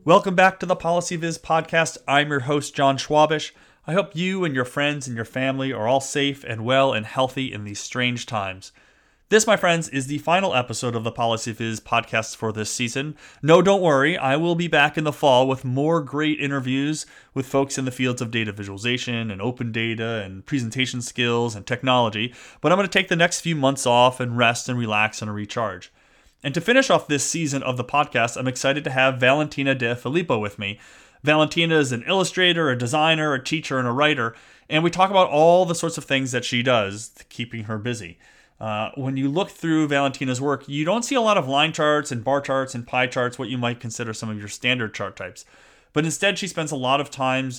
Welcome back to the PolicyViz podcast. I'm your host, John Schwabish. I hope you and your friends and your family are all safe and well and healthy in these strange times. This, my friends, is the final episode of the PolicyViz podcast for this season. No, don't worry. I will be back in the fall with more great interviews with folks in the fields of data visualization and open data and presentation skills and technology. But I'm going to take the next few months off and rest and relax and recharge. And to finish off this season of the podcast, I'm excited to have Valentina D'Efilippo with me. Valentina is an illustrator, a designer, a teacher, and a writer, and we talk about all the sorts of things that she does, keeping her busy. When you look through Valentina's work, you don't see a lot of line charts and bar charts and pie charts, what you might consider some of your standard chart types. But instead, she spends a lot of time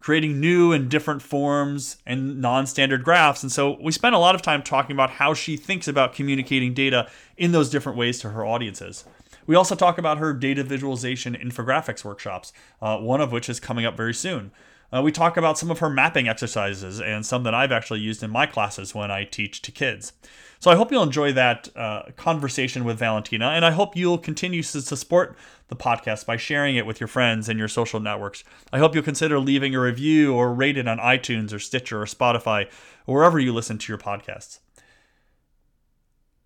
creating new and different forms and non-standard graphs. And so we spent a lot of time talking about how she thinks about communicating data in those different ways to her audiences. We also talk about her data visualization infographics workshops, one of which is coming up very soon. We talk about some of her mapping exercises and some that I've actually used in my classes when I teach to kids. So I hope you'll enjoy that conversation with Valentina, and I hope you'll continue to support the podcast by sharing it with your friends and your social networks. I hope you'll consider leaving a review or rate it on iTunes or Stitcher or Spotify or wherever you listen to your podcasts.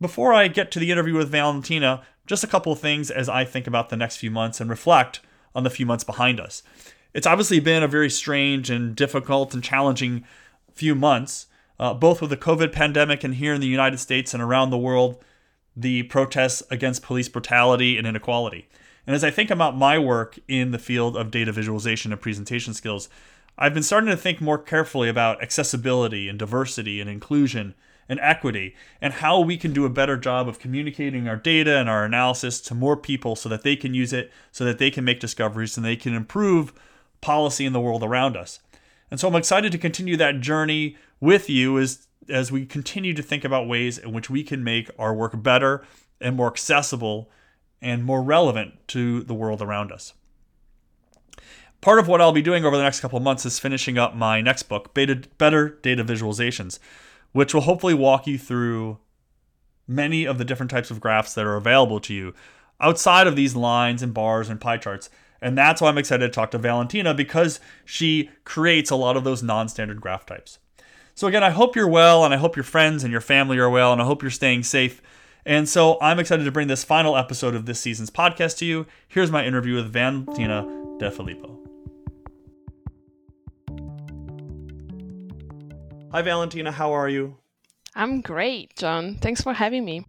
Before I get to the interview with Valentina, just a couple of things as I think about the next few months and reflect on the few months behind us. It's obviously been a very strange and difficult and challenging few months, both with the COVID pandemic and here in the United States and around the world, the protests against police brutality and inequality. And as I think about my work in the field of data visualization and presentation skills, I've been starting to think more carefully about accessibility and diversity and inclusion and equity and how we can do a better job of communicating our data and our analysis to more people so that they can use it, so that they can make discoveries and they can improve policy in the world around us. And so I'm excited to continue that journey with you as we continue to think about ways in which we can make our work better and more accessible and more relevant to the world around us. Part of what I'll be doing over the next couple of months is finishing up my next book, Better Data Visualizations, which will hopefully walk you through many of the different types of graphs that are available to you outside of these lines and bars and pie charts. And that's why I'm excited to talk to Valentina, because she creates a lot of those non-standard graph types. So again, I hope you're well, and I hope your friends and your family are well, and I hope you're staying safe. And so I'm excited to bring this final episode of this season's podcast to you. Here's my interview with Valentina D'Efilippo. Hi, Valentina. How are you? I'm great, John. Thanks for having me.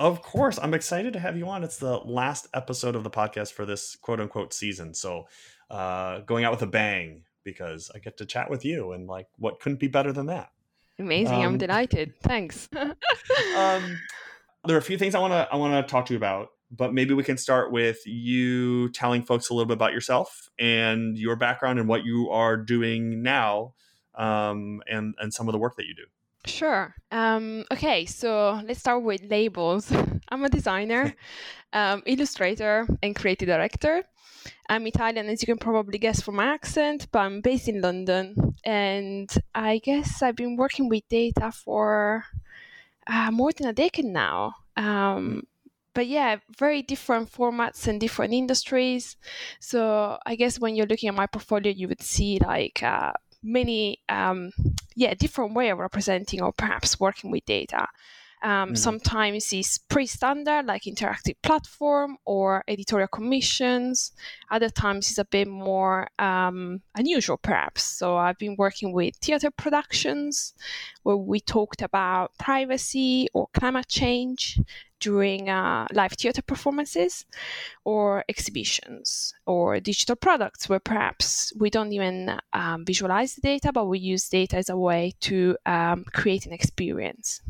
Of course. I'm excited to have you on. It's the last episode of the podcast for this quote-unquote season. So going out with a bang, because I get to chat with you, and like, what couldn't be better than that? Amazing. I'm delighted. Thanks. There are a few things I want to talk to you about, but maybe we can start with you telling folks a little bit about yourself and your background and what you are doing now, and some of the work that you do. Sure. Okay, so let's start with labels. I'm a designer, illustrator, and creative director. I'm Italian, as you can probably guess from my accent, but I'm based in London. And I guess I've been working with data for more than a decade now. But yeah, very different formats and different industries. So I guess when you're looking at my portfolio, you would see like many different way of representing or perhaps working with data. Sometimes it's pretty standard, like interactive platform or editorial commissions. Other times it's a bit more unusual, perhaps. So I've been working with theater productions where we talked about privacy or climate change during live theater performances or exhibitions, or digital products where perhaps we don't even visualize the data, but we use data as a way to create an experience.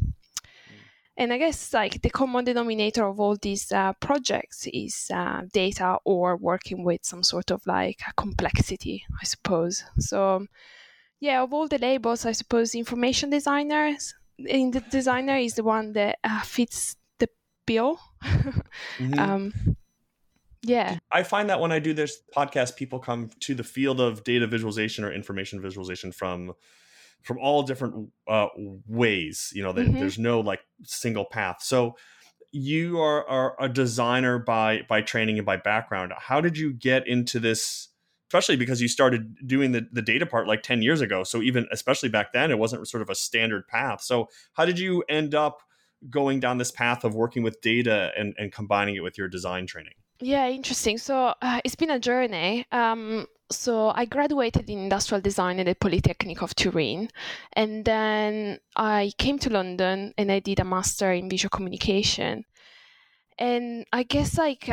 And I guess like the common denominator of all these projects is data or working with some sort of like a complexity, I suppose. So yeah, of all the labels, I suppose the designer is the one that fits the bill. Mm-hmm. Yeah. I find that when I do this podcast, people come to the field of data visualization or information visualization from all different ways. You know, there's no like single path. So you are a designer by training and by background. How did you get into this, especially because you started doing the data part like 10 years ago. So even, especially back then, it wasn't sort of a standard path. So how did you end up going down this path of working with data and combining it with your design training? Yeah, interesting. So it's been a journey. So I graduated in industrial design at the Polytechnic of Turin. And then I came to London and I did a master in visual communication. And I guess like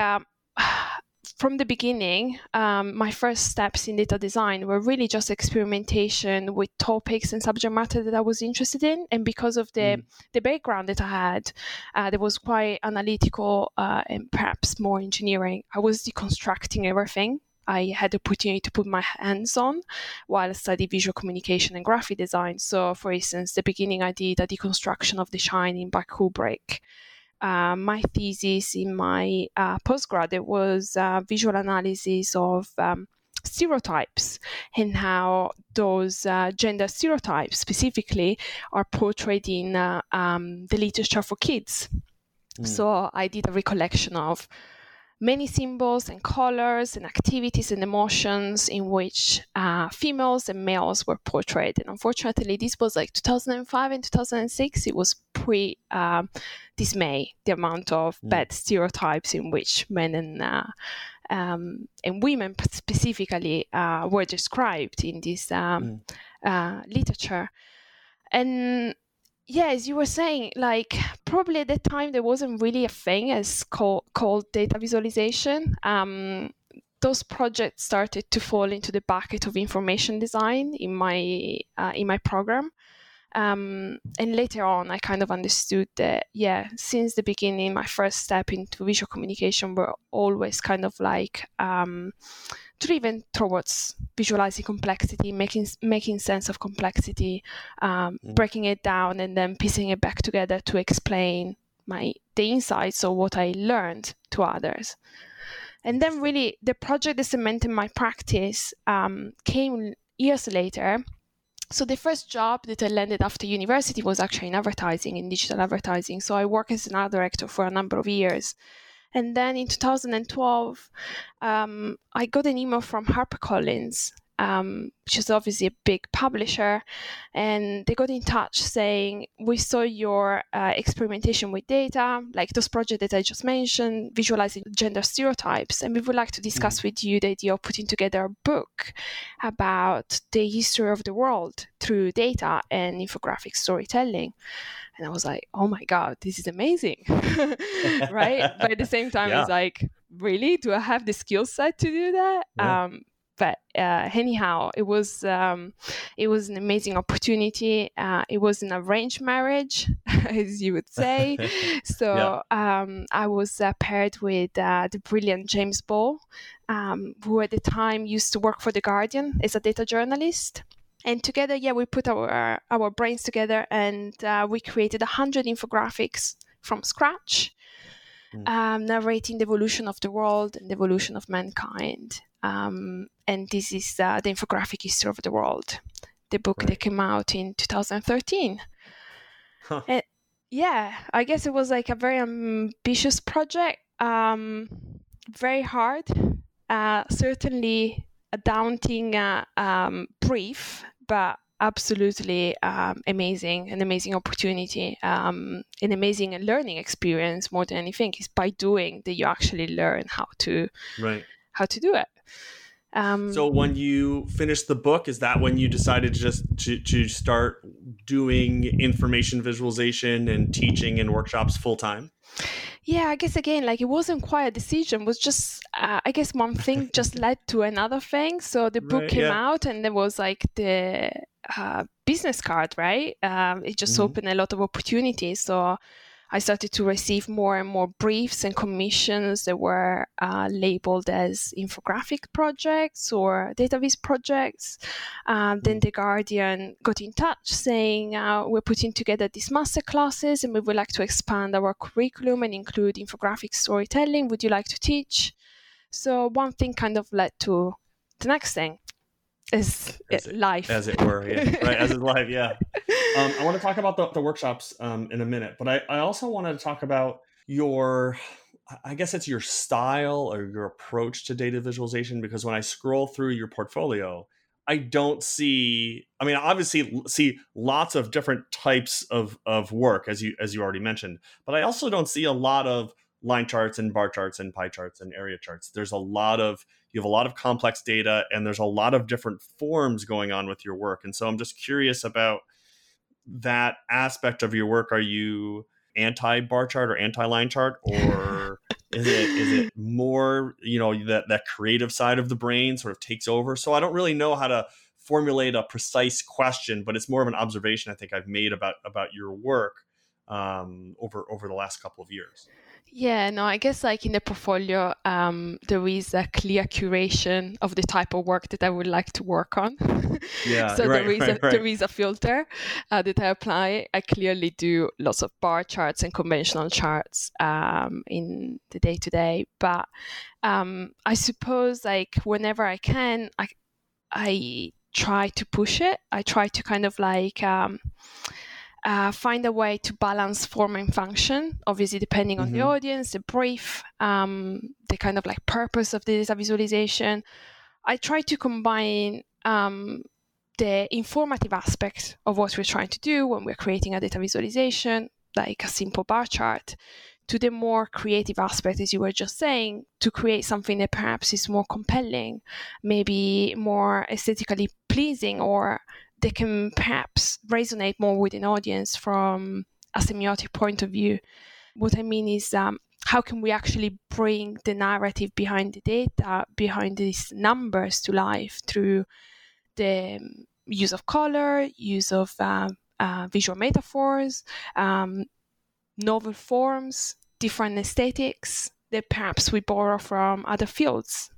from the beginning, my first steps in data design were really just experimentation with topics and subject matter that I was interested in. And because of the background that I had, that was quite analytical and perhaps more engineering, I was deconstructing everything I had the opportunity to put my hands on while I studied visual communication and graphic design. So, for instance, the beginning I did a deconstruction of The Shining by Kubrick. My thesis in my postgraduate was visual analysis of stereotypes and how those gender stereotypes specifically are portrayed in the literature for kids. So I did a recollection of many symbols and colors and activities and emotions in which females and males were portrayed. And unfortunately, this was like 2005 and 2006. It was pre-dismay, the amount of bad stereotypes in which men and women specifically were described in this literature. And yeah, as you were saying, like probably at that time there wasn't really a thing as called data visualization. Those projects started to fall into the bucket of information design in my program, and later on I kind of understood that since the beginning my first step into visual communication were always kind of like driven towards visualizing complexity, making sense of complexity, breaking it down and then piecing it back together to explain the insights or what I learned to others. And then really the project that cemented my practice came years later. So the first job that I landed after university was actually in advertising, in digital advertising. So I worked as an ad director for a number of years. And then in 2012, I got an email from HarperCollins, which is obviously a big publisher, and they got in touch saying, we saw your experimentation with data, like those projects that I just mentioned, visualizing gender stereotypes, and we would like to discuss with you the idea of putting together a book about the history of the world through data and infographic storytelling. And I was like, oh my God, this is amazing, right? But at the same time, it's like, really? Do I have the skill set to do that? Yeah. But anyhow, it was an amazing opportunity. It was an arranged marriage, as you would say. So I was paired with the brilliant James Ball, who at the time used to work for The Guardian as a data journalist. And together, we put our brains together and we created 100 infographics from scratch, narrating the evolution of the world and the evolution of mankind. And this is the infographic history of the world, the book that came out in 2013. Huh. And I guess it was like a very ambitious project, very hard, certainly a daunting brief, but absolutely an amazing opportunity, an amazing learning experience more than anything. It's by doing that you actually learn how to do it. So when you finished the book, is that when you decided just to start doing information visualization and teaching and workshops full time? Yeah, I guess again, like it wasn't quite a decision. It was just, I guess one thing just led to another thing. So the book came out and there was like the business card, right? It just opened a lot of opportunities. So I started to receive more and more briefs and commissions that were labeled as infographic projects or database projects. Then The Guardian got in touch saying, we're putting together these masterclasses and we would like to expand our curriculum and include infographic storytelling. Would you like to teach? So one thing kind of led to the next thing. Life. As it were, yeah. Right, as it's live, yeah. I want to talk about the workshops in a minute, but I also wanted to talk about your, I guess it's your style or your approach to data visualization, because when I scroll through your portfolio, I don't see, I mean, obviously see lots of different types of work, as you already mentioned, but I also don't see a lot of line charts and bar charts and pie charts and area charts. You have a lot of complex data, and there's a lot of different forms going on with your work. And so I'm just curious about that aspect of your work. Are you anti-bar chart or anti-line chart, or is it more, you know, that creative side of the brain sort of takes over? So I don't really know how to formulate a precise question, but it's more of an observation I think I've made about your work over the last couple of years. Yeah, no, I guess like in the portfolio, there is a clear curation of the type of work that I would like to work on. Yeah, so right, there is a filter that I apply. I clearly do lots of bar charts and conventional charts in the day-to-day. But I suppose like whenever I can, I try to push it. I try to kind of like... find a way to balance form and function, obviously depending on the audience, the brief, the kind of like purpose of the data visualization. I try to combine the informative aspect of what we're trying to do when we're creating a data visualization, like a simple bar chart, to the more creative aspect, as you were just saying, to create something that perhaps is more compelling, maybe more aesthetically pleasing, or they can perhaps resonate more with an audience from a semiotic point of view. What I mean is how can we actually bring the narrative behind the data, behind these numbers to life through the use of color, use of visual metaphors, novel forms, different aesthetics that perhaps we borrow from other fields.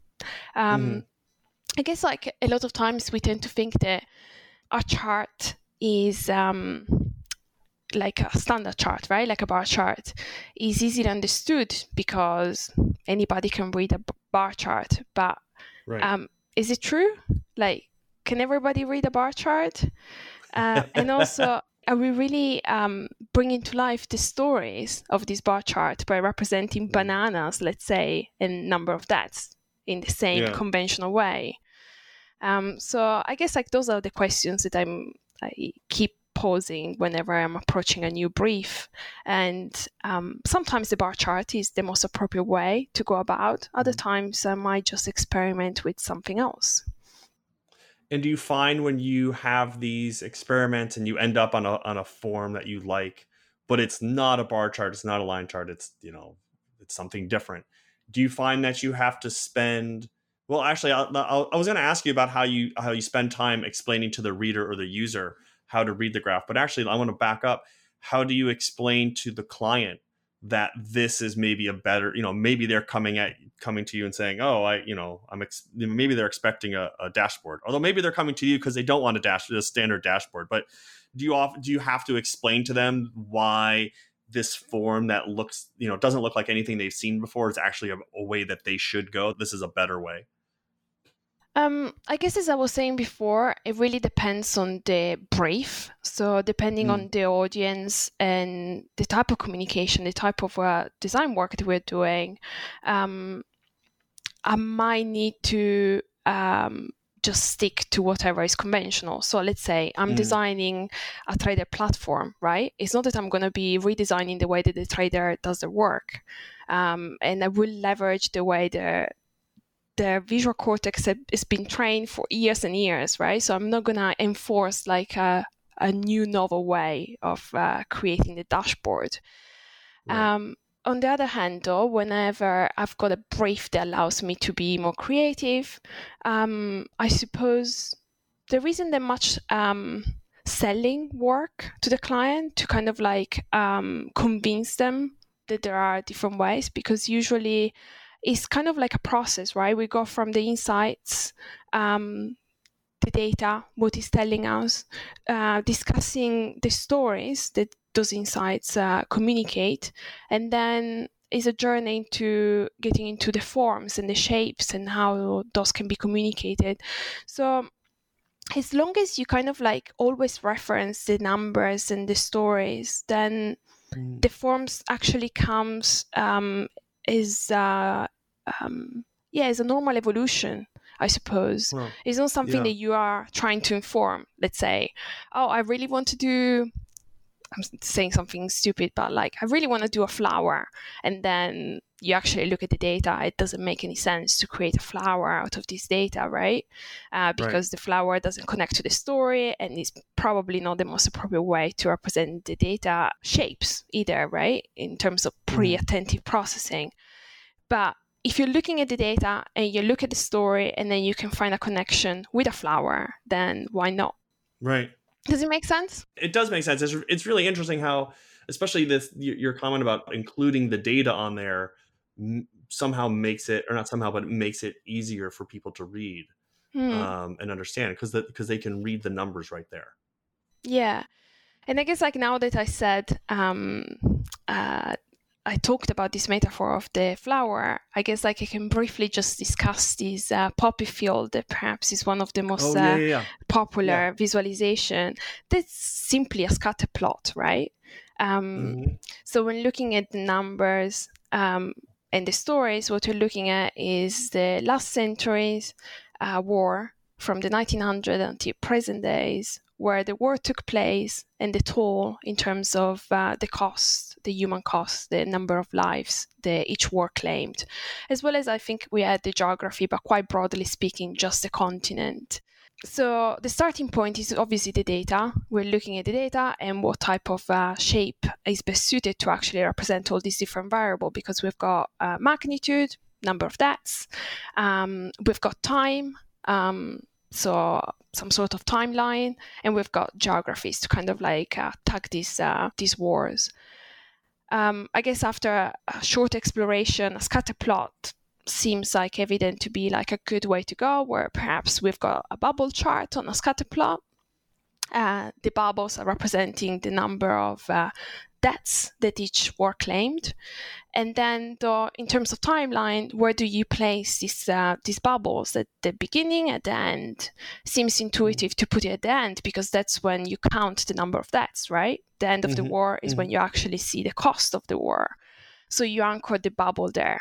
I guess like a lot of times we tend to think that a chart is like a standard chart, right? Like a bar chart is easily understood because anybody can read a bar chart. But right. Is it true? Like, can everybody read a bar chart? And also, are we really bringing to life the stories of this bar chart by representing bananas, let's say, and number of deaths in the same conventional way? So I guess like those are the questions that I keep posing whenever I'm approaching a new brief. And sometimes the bar chart is the most appropriate way to go about. Other times I might just experiment with something else. And do you find when you have these experiments and you end up on a form that you like, but it's not a bar chart, it's not a line chart, it's, you know, it's something different. Do you find that you have to spend... Well, actually, I was going to ask you about how you spend time explaining to the reader or the user how to read the graph. But actually, I want to back up. How do you explain to the client that this is maybe a better, you know, maybe they're coming to you and saying, oh, maybe they're expecting a dashboard. Although maybe they're coming to you because they don't want a standard dashboard. But do you have to explain to them why this form that looks, you know, doesn't look like anything they've seen before is actually a way that they should go? This is a better way. I guess, as I was saying before, it really depends on the brief. So depending on the audience and the type of communication, the type of design work that we're doing, I might need to just stick to whatever is conventional. So let's say I'm designing a trader platform, right? It's not that I'm going to be redesigning the way that the trader does their work. And I will leverage the way their visual cortex has been trained for years and years, right? So I'm not going to enforce like a new novel way of creating the dashboard. Right. On the other hand, though, whenever I've got a brief that allows me to be more creative, I suppose there isn't that much selling work to the client to kind of like convince them that there are different ways, because usually it's kind of like a process, right? We go from the insights, the data, what is telling us, discussing the stories that those insights communicate, and then is a journey into getting into the forms and the shapes and how those can be communicated. So as long as you kind of like always reference the numbers and the stories, then the forms actually comes as a normal evolution, I suppose. Well, it's not something that you are trying to inform. Let's say, oh, I really want to do, I'm saying something stupid, but like, I really want to do a flower. And then you actually look at the data. It doesn't make any sense to create a flower out of this data, right? Because the flower doesn't connect to the story, and it's probably not the most appropriate way to represent the data shapes either, right? In terms of pre-attentive processing. But if you're looking at the data and you look at the story and then you can find a connection with a flower, then why not? Right. Does it make sense? It does make sense. It's really interesting how, especially your comment about including the data on there somehow makes it, or not somehow, but it makes it easier for people to read and understand, because they can read the numbers right there. Yeah. And I guess like now that I said, I talked about this metaphor of the flower, I guess like I can briefly just discuss this poppy field that perhaps is one of the most popular visualization. That's simply a scatter plot, right? So when looking at the numbers and the stories, what we're looking at is the last century's war from the 1900s until present days, where the war took place and the toll in terms of the cost, the human cost, the number of lives that each war claimed, as well as I think we had the geography, but quite broadly speaking, just the continent. So the starting point is obviously the data. We're looking at the data and what type of shape is best suited to actually represent all these different variables, because we've got magnitude, number of deaths, we've got time, so some sort of timeline, and we've got geographies to kind of like tag these wars. I guess after a short exploration, a scatter plot seems like evident to be like a good way to go, where perhaps we've got a bubble chart on a scatter plot. The bubbles are representing the number of deaths that each war claimed. And then in terms of timeline, where do you place these bubbles? At the beginning, at the end? Seems intuitive to put it at the end, because that's when you count the number of deaths, right? The end of the war is when you actually see the cost of the war. So you anchor the bubble there.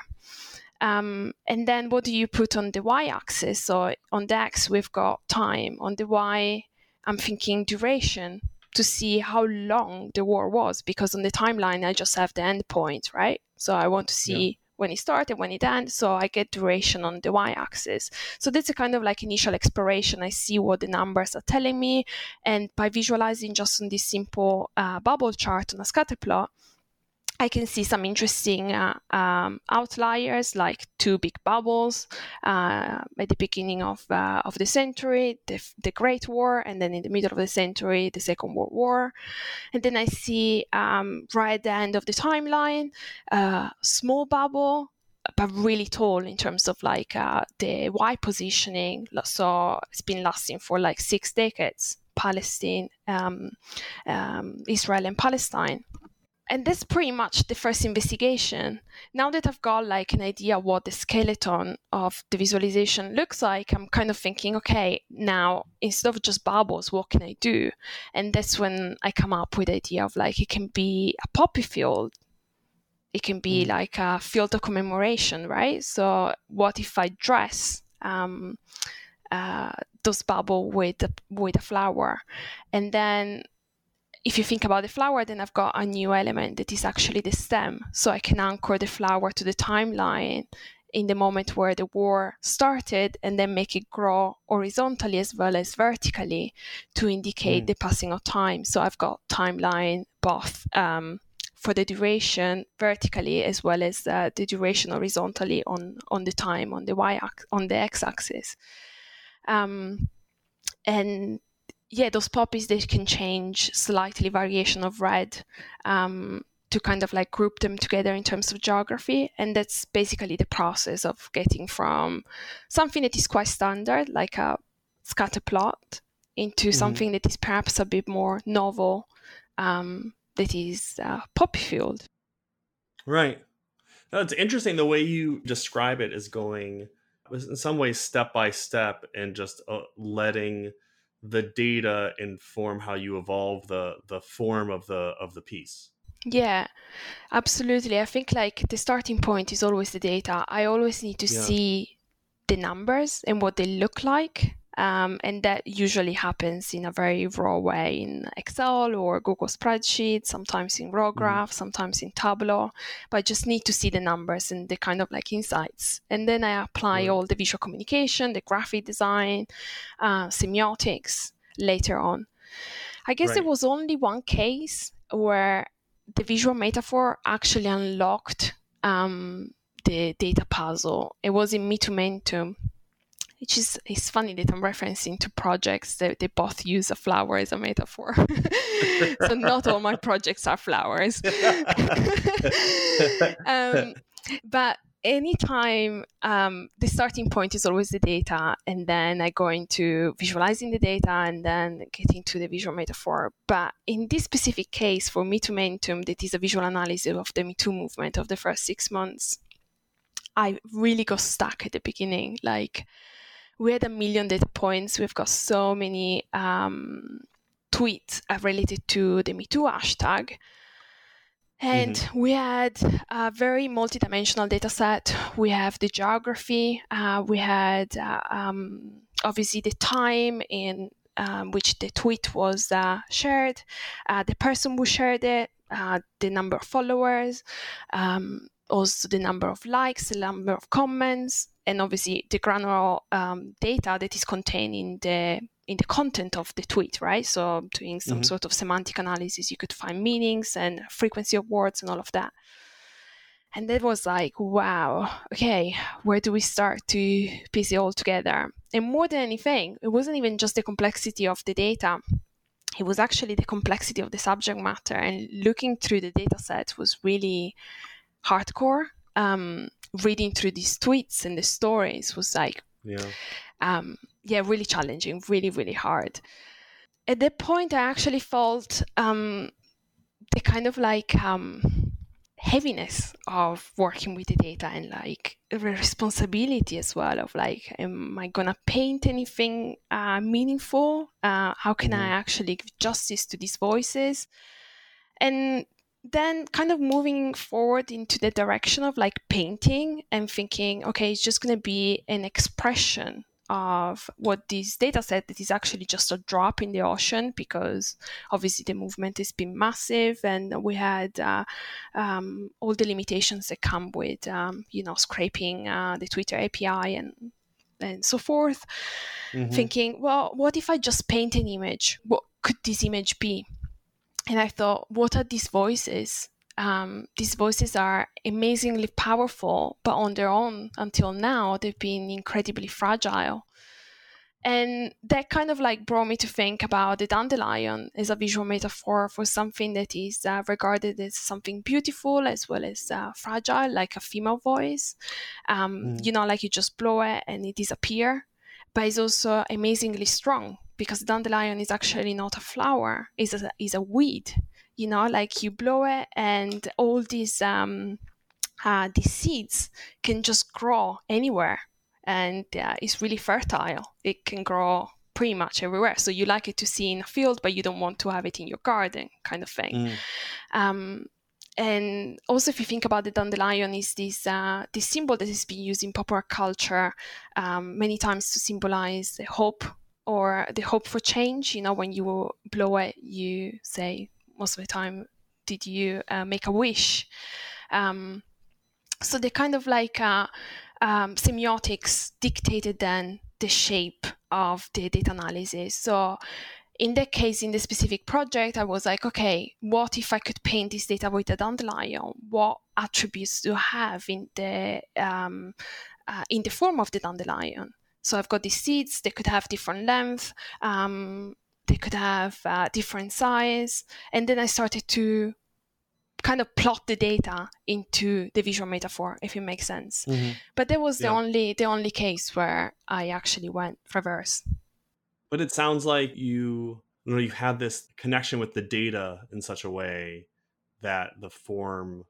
And then what do you put on the y-axis? So on the x, we've got time. On the y, I'm thinking duration, to see how long the war was, because on the timeline, I just have the end point, right? So I want to see when it started, when it ended, so I get duration on the y-axis. So that's a kind of like initial exploration. I see what the numbers are telling me, and by visualizing just on this simple bubble chart on a scatter plot, I can see some interesting outliers, like two big bubbles at the beginning of the century, the Great War, and then in the middle of the century, the Second World War. And then I see right at the end of the timeline, a small bubble, but really tall in terms of like the Y positioning. So it's been lasting for like 6 decades, Palestine, Israel and Palestine. And that's pretty much the first investigation. Now that I've got like an idea what the skeleton of the visualization looks like, I'm kind of thinking, okay, now instead of just bubbles, what can I do? And that's when I come up with the idea of like, it can be a poppy field. It can be like a field of commemoration, right? So what if I dress those bubbles with a flower? And then if you think about the flower, then I've got a new element that is actually the stem. So I can anchor the flower to the timeline in the moment where the war started, and then make it grow horizontally as well as vertically to indicate the passing of time. So I've got timeline both for the duration vertically as well as the duration horizontally on the time, on the on the x-axis. Yeah, those poppies, they can change slightly variation of red to kind of like group them together in terms of geography. And that's basically the process of getting from something that is quite standard, like a scatter plot, into something that is perhaps a bit more novel, that is poppy field. Right. It's interesting the way you describe it is going in some ways step by step and just letting the data inform how you evolve the form of the piece. Yeah, absolutely. I think like the starting point is always the data. I always need to see the numbers and what they look like. And that usually happens in a very raw way in Excel or Google spreadsheet, sometimes in RawGraphs, sometimes in Tableau, but I just need to see the numbers and the kind of like insights. And then I apply all the visual communication, the graphic design, semiotics later on. I guess there was only one case where the visual metaphor actually unlocked the data puzzle. It was in MeToo Momentum. It's funny that I'm referencing to projects that they both use a flower as a metaphor. So not all my projects are flowers. But anytime the starting point is always the data, and then I go into visualizing the data and then getting to the visual metaphor. But in this specific case for MeToo Momentum, that is a visual analysis of the Me Too movement of the first 6 months, I really got stuck at the beginning. Like, we had 1 million data points. We've got so many tweets related to the Me Too hashtag. And we had a very multidimensional data set. We have the geography. We had, obviously, the time in which the tweet was shared, the person who shared it, the number of followers, also the number of likes, the number of comments, and obviously the granular data that is contained in the content of the tweet, right? So doing some sort of semantic analysis, you could find meanings and frequency of words and all of that. And that was like, wow, okay, where do we start to piece it all together? And more than anything, it wasn't even just the complexity of the data. It was actually the complexity of the subject matter. And looking through the data set was really hardcore. Reading through these tweets and the stories was like, really challenging, really, really hard. At that point, I actually felt the kind of like heaviness of working with the data and like responsibility as well of like, am I gonna paint anything meaningful? How can I actually give justice to these voices? And then kind of moving forward into the direction of like painting and thinking, okay, it's just going to be an expression of what this data set that is actually just a drop in the ocean, because obviously the movement has been massive and we had all the limitations that come with, scraping the Twitter API and so forth. Thinking, well, what if I just paint an image? What could this image be? And I thought, what are these voices? These voices are amazingly powerful, but on their own, until now, they've been incredibly fragile. And that kind of like brought me to think about the dandelion as a visual metaphor for something that is regarded as something beautiful as well as fragile, like a female voice. Like you just blow it and it disappears. But it's also amazingly strong, because dandelion is actually not a flower, it's a weed, like you blow it and all these seeds can just grow anywhere. And it's really fertile. It can grow pretty much everywhere. So you like it to see in a field, but you don't want to have it in your garden kind of thing. And also, if you think about the dandelion, is this symbol that has been used in popular culture many times to symbolize the hope, or the hope for change. When you blow it, you say most of the time, did you make a wish? So the kind of like semiotics dictated then the shape of the data analysis. So in that case, in the specific project, I was like, okay, what if I could paint this data with a dandelion? What attributes do I have in the form of the dandelion? So I've got these seeds. They could have different length. They could have different size. And then I started to kind of plot the data into the visual metaphor, if it makes sense. But that was the only case where I actually went reverse. But it sounds like you had this connection with the data in such a way that the form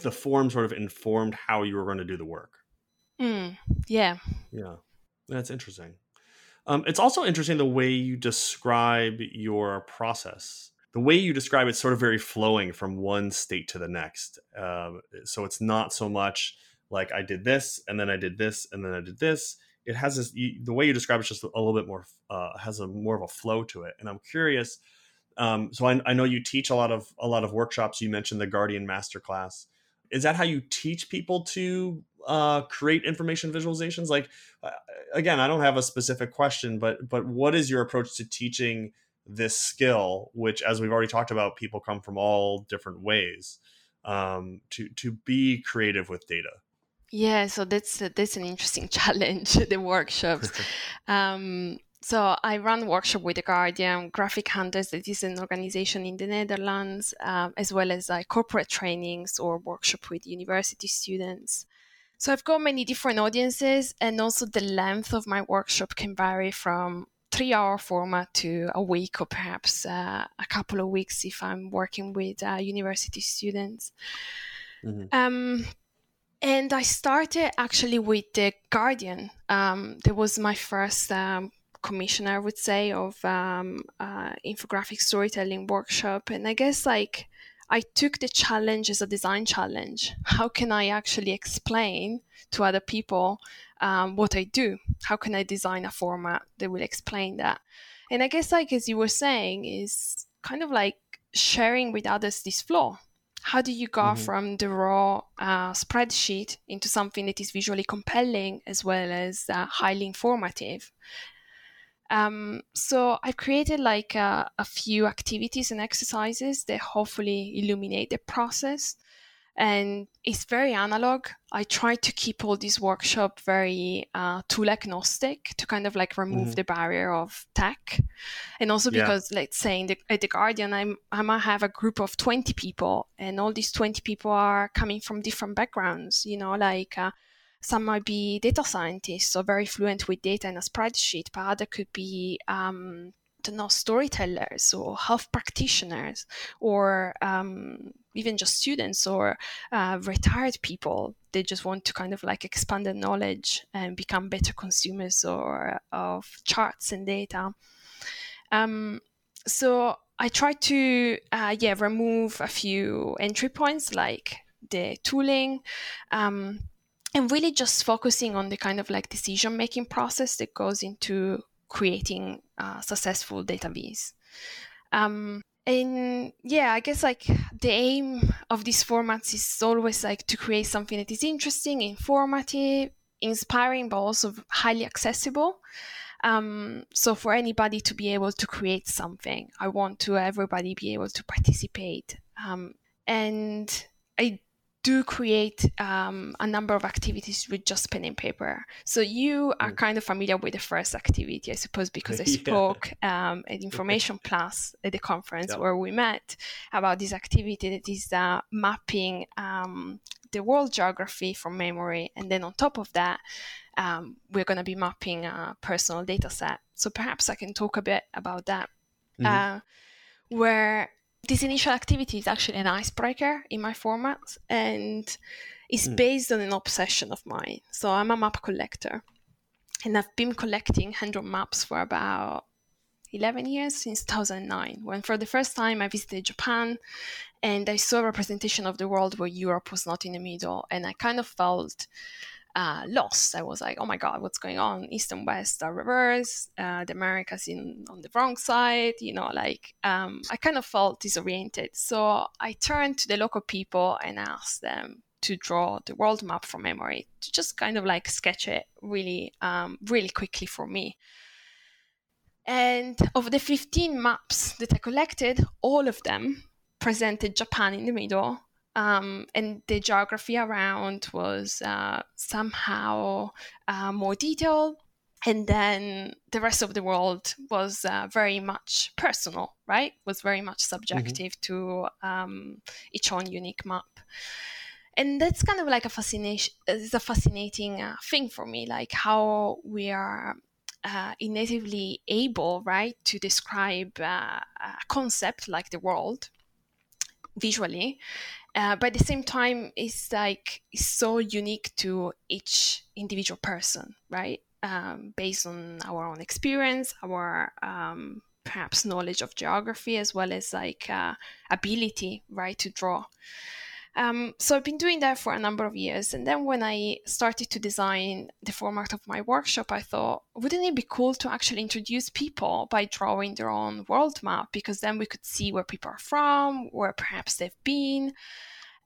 the form sort of informed how you were going to do the work. Yeah. That's interesting. It's also interesting the way you describe your process. The way you describe it's sort of very flowing from one state to the next. So it's not so much like I did this and then I did this and then I did this. It has this, the way you describe it's just a little bit more, has a more of a flow to it. And I'm curious. So I know you teach a lot of workshops. You mentioned the Guardian Masterclass. Is that how you teach people to create information visualizations? Like, again, I don't have a specific question, but what is your approach to teaching this skill, which, as we've already talked about, people come from all different ways to be creative with data? Yeah, so that's an interesting challenge, the workshops. So I run workshop with The Guardian, Graphic Hunters, that is an organization in the Netherlands, as well as corporate trainings or workshop with university students. So I've got many different audiences, and also the length of my workshop can vary from 3-hour format to a week, or perhaps a couple of weeks if I'm working with university students. Mm-hmm. And I started actually with The Guardian. That was my first commission, I would say, of infographic storytelling workshop. And I guess I took the challenge as a design challenge. How can I actually explain to other people what I do? How can I design a format that will explain that? And I guess as you were saying, is kind of sharing with others this flow. How do you go mm-hmm. from the raw spreadsheet into something that is visually compelling as well as highly informative? So I've created a few activities and exercises that hopefully illuminate the process. And it's very analog. I try to keep all this workshop very tool agnostic to kind of remove mm-hmm. the barrier of tech. And also because, let's say, at The Guardian, I might have a group of 20 people, and all these 20 people are coming from different backgrounds, some might be data scientists, so very fluent with data in a spreadsheet, but other could be storytellers or health practitioners, or even just students, or retired people. They just want to kind of expand their knowledge and become better consumers of charts and data. So I try to remove a few entry points like the tooling, and really just focusing on the kind of decision-making process that goes into creating successful data viz. I guess the aim of these formats is always to create something that is interesting, informative, inspiring, but also highly accessible. So for anybody to be able to create something, I want to everybody be able to participate. And I do create a number of activities with just pen and paper. So you are kind of familiar with the first activity, I suppose, because I spoke at Information Plus at the conference where we met about this activity that is mapping the world geography from memory. And then on top of that, we're going to be mapping a personal data set. So perhaps I can talk a bit about that, mm-hmm. Where this initial activity is actually an icebreaker in my format, and it's based on an obsession of mine. So I'm a map collector, and I've been collecting 100 maps for about 11 years, since 2009, when for the first time I visited Japan, and I saw a representation of the world where Europe was not in the middle, and I kind of felt lost. I was like, oh my God, what's going on? East and West are reversed. The Americas on the wrong side. I kind of felt disoriented. So I turned to the local people and asked them to draw the world map from memory, to just kind of sketch it really, really quickly for me. And of the 15 maps that I collected, all of them presented Japan in the middle. And the geography around was somehow more detailed. And then the rest of the world was very much personal, right? Was very much subjective to each own unique map. And that's kind of a fascinating thing for me, how we are innately able, right, to describe a concept like the world, visually. But at the same time, it's so unique to each individual person, right? Based on our own experience, our perhaps knowledge of geography, as well as ability, right, to draw. So I've been doing that for a number of years. And then when I started to design the format of my workshop, I thought, wouldn't it be cool to actually introduce people by drawing their own world map? Because then we could see where people are from, where perhaps they've been.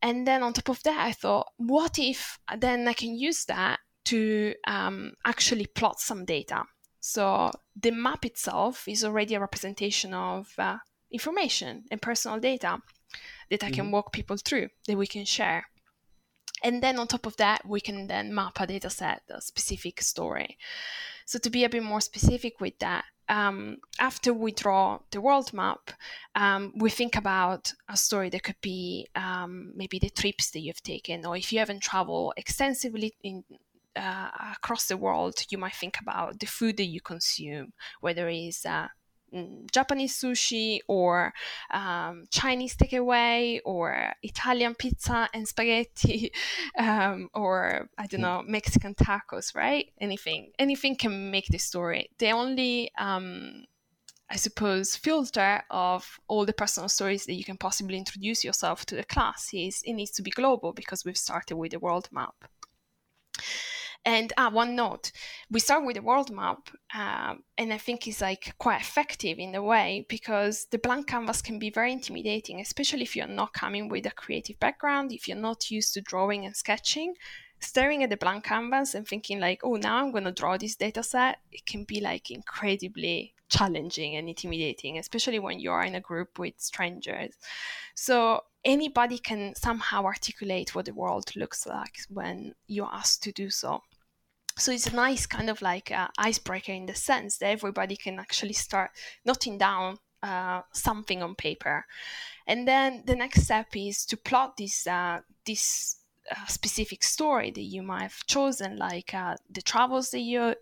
And then on top of that, I thought, what if then I can use that to actually plot some data? So the map itself is already a representation of information and personal data that I can walk people through, that we can share. And then on top of that, we can then map a data set, a specific story. So to be a bit more specific with that, after we draw the world map, we think about a story that could be maybe the trips that you've taken, or if you haven't traveled extensively across the world, you might think about the food that you consume, whether it's Japanese sushi or Chinese takeaway or Italian pizza and spaghetti or I don't know, Mexican tacos, right? Anything can make the story. The only I suppose filter of all the personal stories that you can possibly introduce yourself to the class is it needs to be global, because we've started with the world map. And one note, we start with the world map, and I think it's quite effective in a way, because the blank canvas can be very intimidating, especially if you're not coming with a creative background, if you're not used to drawing and sketching. Staring at the blank canvas and thinking oh, now I'm going to draw this data set, it can be incredibly challenging and intimidating, especially when you are in a group with strangers. So anybody can somehow articulate what the world looks like when you're asked to do so. So it's a nice kind of icebreaker, in the sense that everybody can actually start noting down something on paper. And then the next step is to plot this specific story that you might have chosen, the travels that you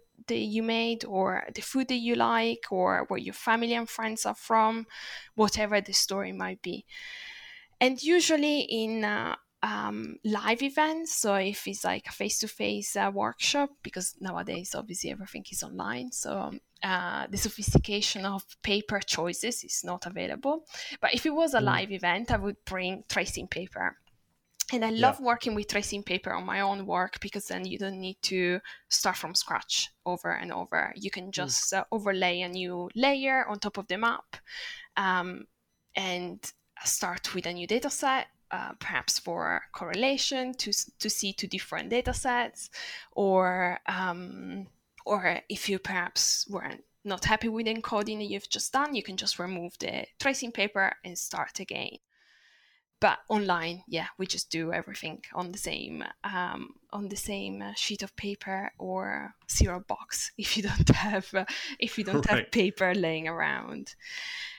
made, or the food that you like, or where your family and friends are from, whatever the story might be. And usually in live events, so if it's a face-to-face workshop, because nowadays obviously everything is online, so the sophistication of paper choices is not available. But if it was a live event, I would bring tracing paper. And I love working with tracing paper on my own work, because then you don't need to start from scratch over and over. You can just overlay a new layer on top of the map and start with a new data set, perhaps for correlation to see two different data sets, or if you perhaps weren't not happy with the encoding that you've just done, you can just remove the tracing paper and start again. But online, we just do everything on the same sheet of paper or cereal box if you don't have paper laying around.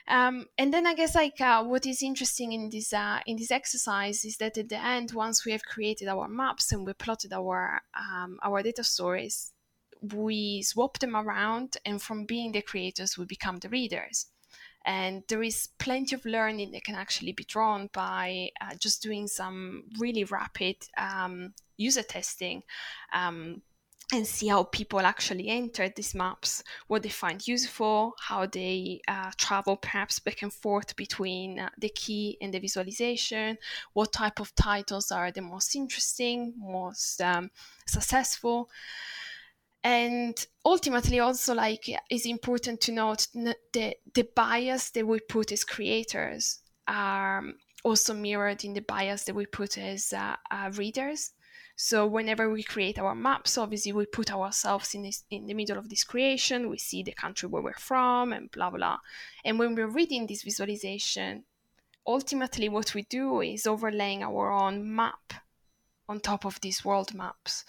And then I guess what is interesting in this exercise is that at the end, once we have created our maps and we plotted our data stories, we swap them around, and from being the creators, we become the readers. And there is plenty of learning that can actually be drawn by just doing some really rapid user testing and see how people actually enter these maps, what they find useful, how they travel perhaps back and forth between the key and the visualization, what type of titles are the most interesting, most successful. And ultimately, also, it's important to note the bias that we put as creators are also mirrored in the bias that we put as readers. So whenever we create our maps, obviously, we put ourselves in the middle of this creation. We see the country where we're from and blah, blah. And when we're reading this visualization, ultimately, what we do is overlaying our own map on top of these world maps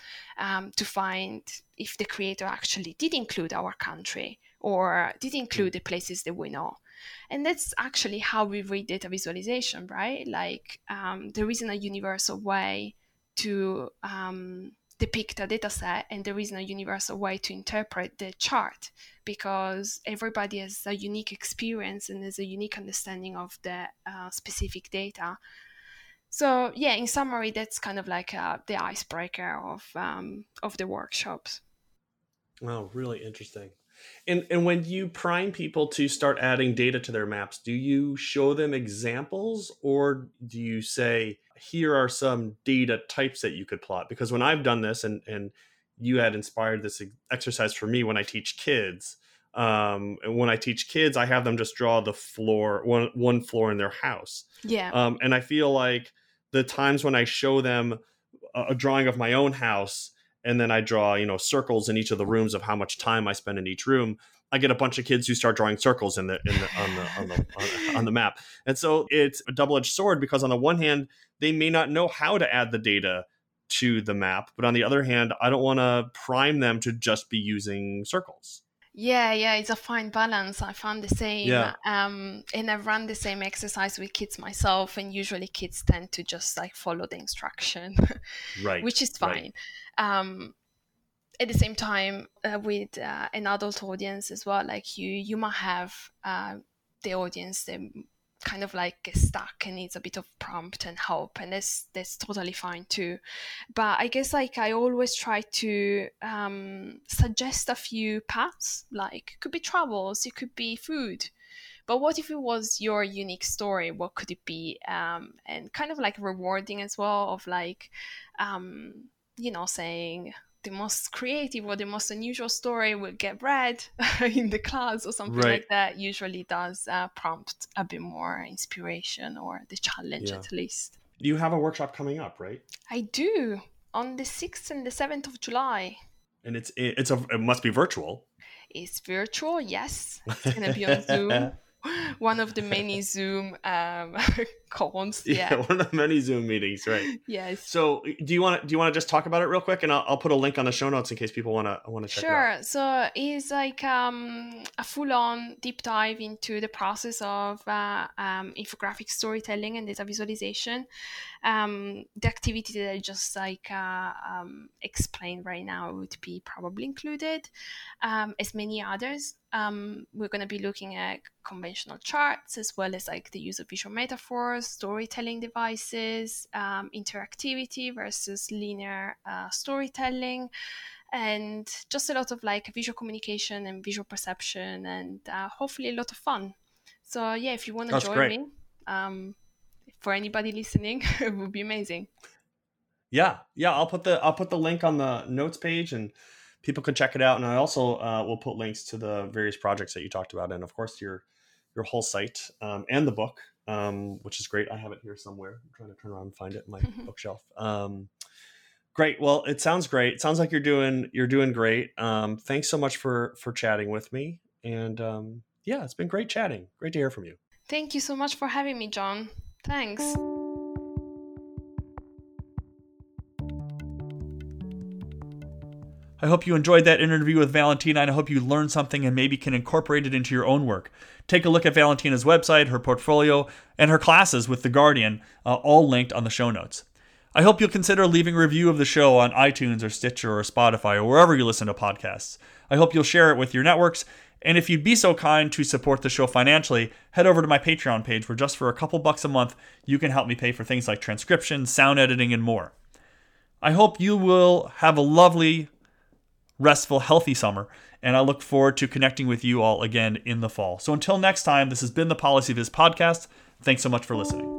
to find if the creator actually did include our country or did include the places that we know. And that's actually how we read data visualization, right? There isn't a universal way depict a data set, and there is no universal way to interpret the chart because everybody has a unique experience and has a unique understanding of the specific data. So yeah, in summary, that's kind of like the icebreaker of the workshops. Wow, really interesting. And when you prime people to start adding data to their maps, do you show them examples or do you say, here are some data types that you could plot? Because when I've done this and you had inspired this exercise for me when I teach kids, I have them just draw the floor, one floor in their house. Yeah. And I feel like the times when I show them a drawing of my own house, and then I draw, circles in each of the rooms of how much time I spend in each room, I get a bunch of kids who start drawing circles on the map. And so it's a double-edged sword because on the one hand, they may not know how to add the data to the map, but on the other hand, I don't want to prime them to just be using circles. Yeah, it's a fine balance. I found the same. Yeah. And I've run the same exercise with kids myself, and usually kids tend to just follow the instruction, right? Which is fine. Right. At the same time, with an adult audience as well, you might have the audience that kind of gets stuck and needs a bit of prompt and help, and that's totally fine too. But I guess I always try to suggest a few paths, it could be travels, it could be food. But what if it was your unique story? What could it be? And kind of rewarding as well of saying the most creative or the most unusual story will get read in the class or something right. like that. Usually does prompt a bit more inspiration or the challenge yeah. at least. You have a workshop coming up, right? I do, on the 6th and the 7th of July. And it must be virtual. It's virtual, yes. It's going to be on Zoom. One of the many Zoom cons. Yeah. One of the many Zoom meetings, right? Yes. So, do you want to just talk about it real quick, and I'll put a link on the show notes in case people want to check it out. Sure. So it's a full-on deep dive into the process of infographic storytelling and data visualization. The activity that I just explained right now would be probably included, as many others. We're going to be looking at conventional charts as well as the use of visual metaphors, storytelling devices, interactivity versus linear storytelling, and just a lot of visual communication and visual perception, and hopefully a lot of fun. So yeah, if you want to join me, for anybody listening, it would be amazing. Yeah, I'll put the link on the notes page and people can check it out. And I also will put links to the various projects that you talked about. And of course, your whole site and the book, which is great. I have it here somewhere. I'm trying to turn around and find it in my bookshelf. Great. Well, it sounds great. It sounds like you're doing great. Thanks so much for chatting with me. And yeah, it's been great chatting. Great to hear from you. Thank you so much for having me, John. Thanks. I hope you enjoyed that interview with Valentina, and I hope you learned something and maybe can incorporate it into your own work. Take a look at Valentina's website, her portfolio, and her classes with The Guardian, all linked on the show notes. I hope you'll consider leaving a review of the show on iTunes or Stitcher or Spotify or wherever you listen to podcasts. I hope you'll share it with your networks, and if you'd be so kind to support the show financially, head over to my Patreon page, where just for a couple bucks a month, you can help me pay for things like transcription, sound editing, and more. I hope you will have a lovely, restful, healthy summer, and I look forward to connecting with you all again in the fall. So until next time, this has been the PolicyViz podcast. Thanks so much for listening.